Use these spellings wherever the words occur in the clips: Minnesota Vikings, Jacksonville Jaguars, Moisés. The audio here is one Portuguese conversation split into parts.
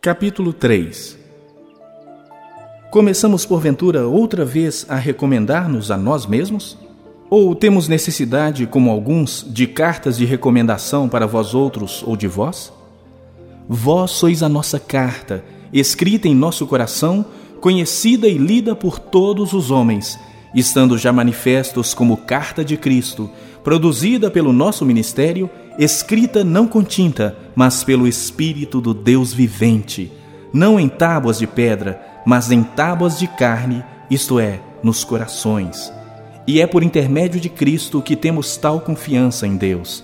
Capítulo 3. Começamos porventura outra vez a recomendar-nos a nós mesmos? Ou temos necessidade, como alguns, de cartas de recomendação para vós outros ou de vós? Vós sois a nossa carta, escrita em nosso coração, conhecida e lida por todos os homens, estando já manifestos como carta de Cristo, produzida pelo nosso ministério, escrita não com tinta, mas pelo Espírito do Deus vivente, não em tábuas de pedra, mas em tábuas de carne, isto é, nos corações. E é por intermédio de Cristo que temos tal confiança em Deus.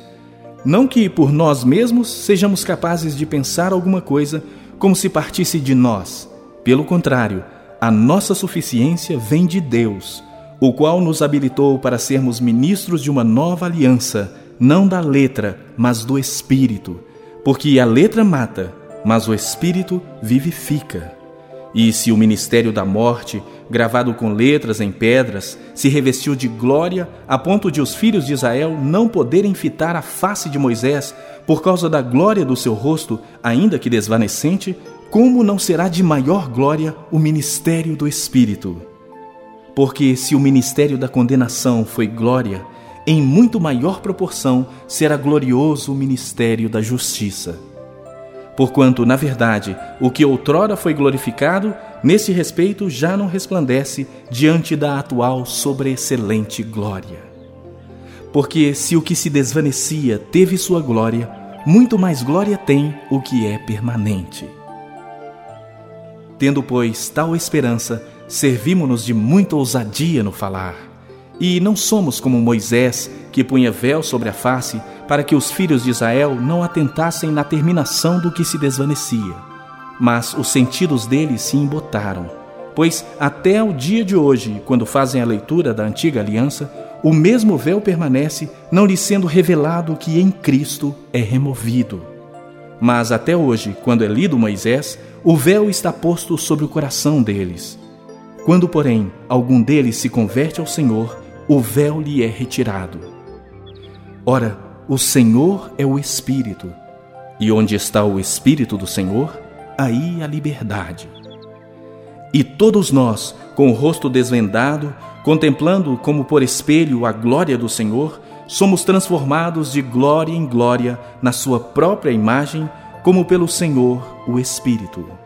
Não que por nós mesmos sejamos capazes de pensar alguma coisa como se partisse de nós. Pelo contrário, a nossa suficiência vem de Deus, o qual nos habilitou para sermos ministros de uma nova aliança, não da letra, mas do Espírito. Porque a letra mata, mas o Espírito vivifica. E se o ministério da morte, gravado com letras em pedras, se revestiu de glória a ponto de os filhos de Israel não poderem fitar a face de Moisés por causa da glória do seu rosto, ainda que desvanecente, como não será de maior glória o ministério do Espírito? Porque se o ministério da condenação foi glória, em muito maior proporção será glorioso o ministério da justiça. Porquanto, na verdade, o que outrora foi glorificado, nesse respeito já não resplandece diante da atual sobreexcelente glória. Porque se o que se desvanecia teve sua glória, muito mais glória tem o que é permanente. Tendo, pois, tal esperança, servimo-nos de muita ousadia no falar. E não somos como Moisés, que punha véu sobre a face, para que os filhos de Israel não atentassem na terminação do que se desvanecia. Mas os sentidos deles se embotaram. Pois até o dia de hoje, quando fazem a leitura da antiga aliança, o mesmo véu permanece, não lhes sendo revelado o que em Cristo é removido. Mas até hoje, quando é lido Moisés, o véu está posto sobre o coração deles. Quando, porém, algum deles se converte ao Senhor, o véu lhe é retirado. Ora, o Senhor é o Espírito, e onde está o Espírito do Senhor, aí a liberdade. E todos nós, com o rosto desvendado, contemplando como por espelho a glória do Senhor, somos transformados de glória em glória na sua própria imagem, como pelo Senhor, o Espírito.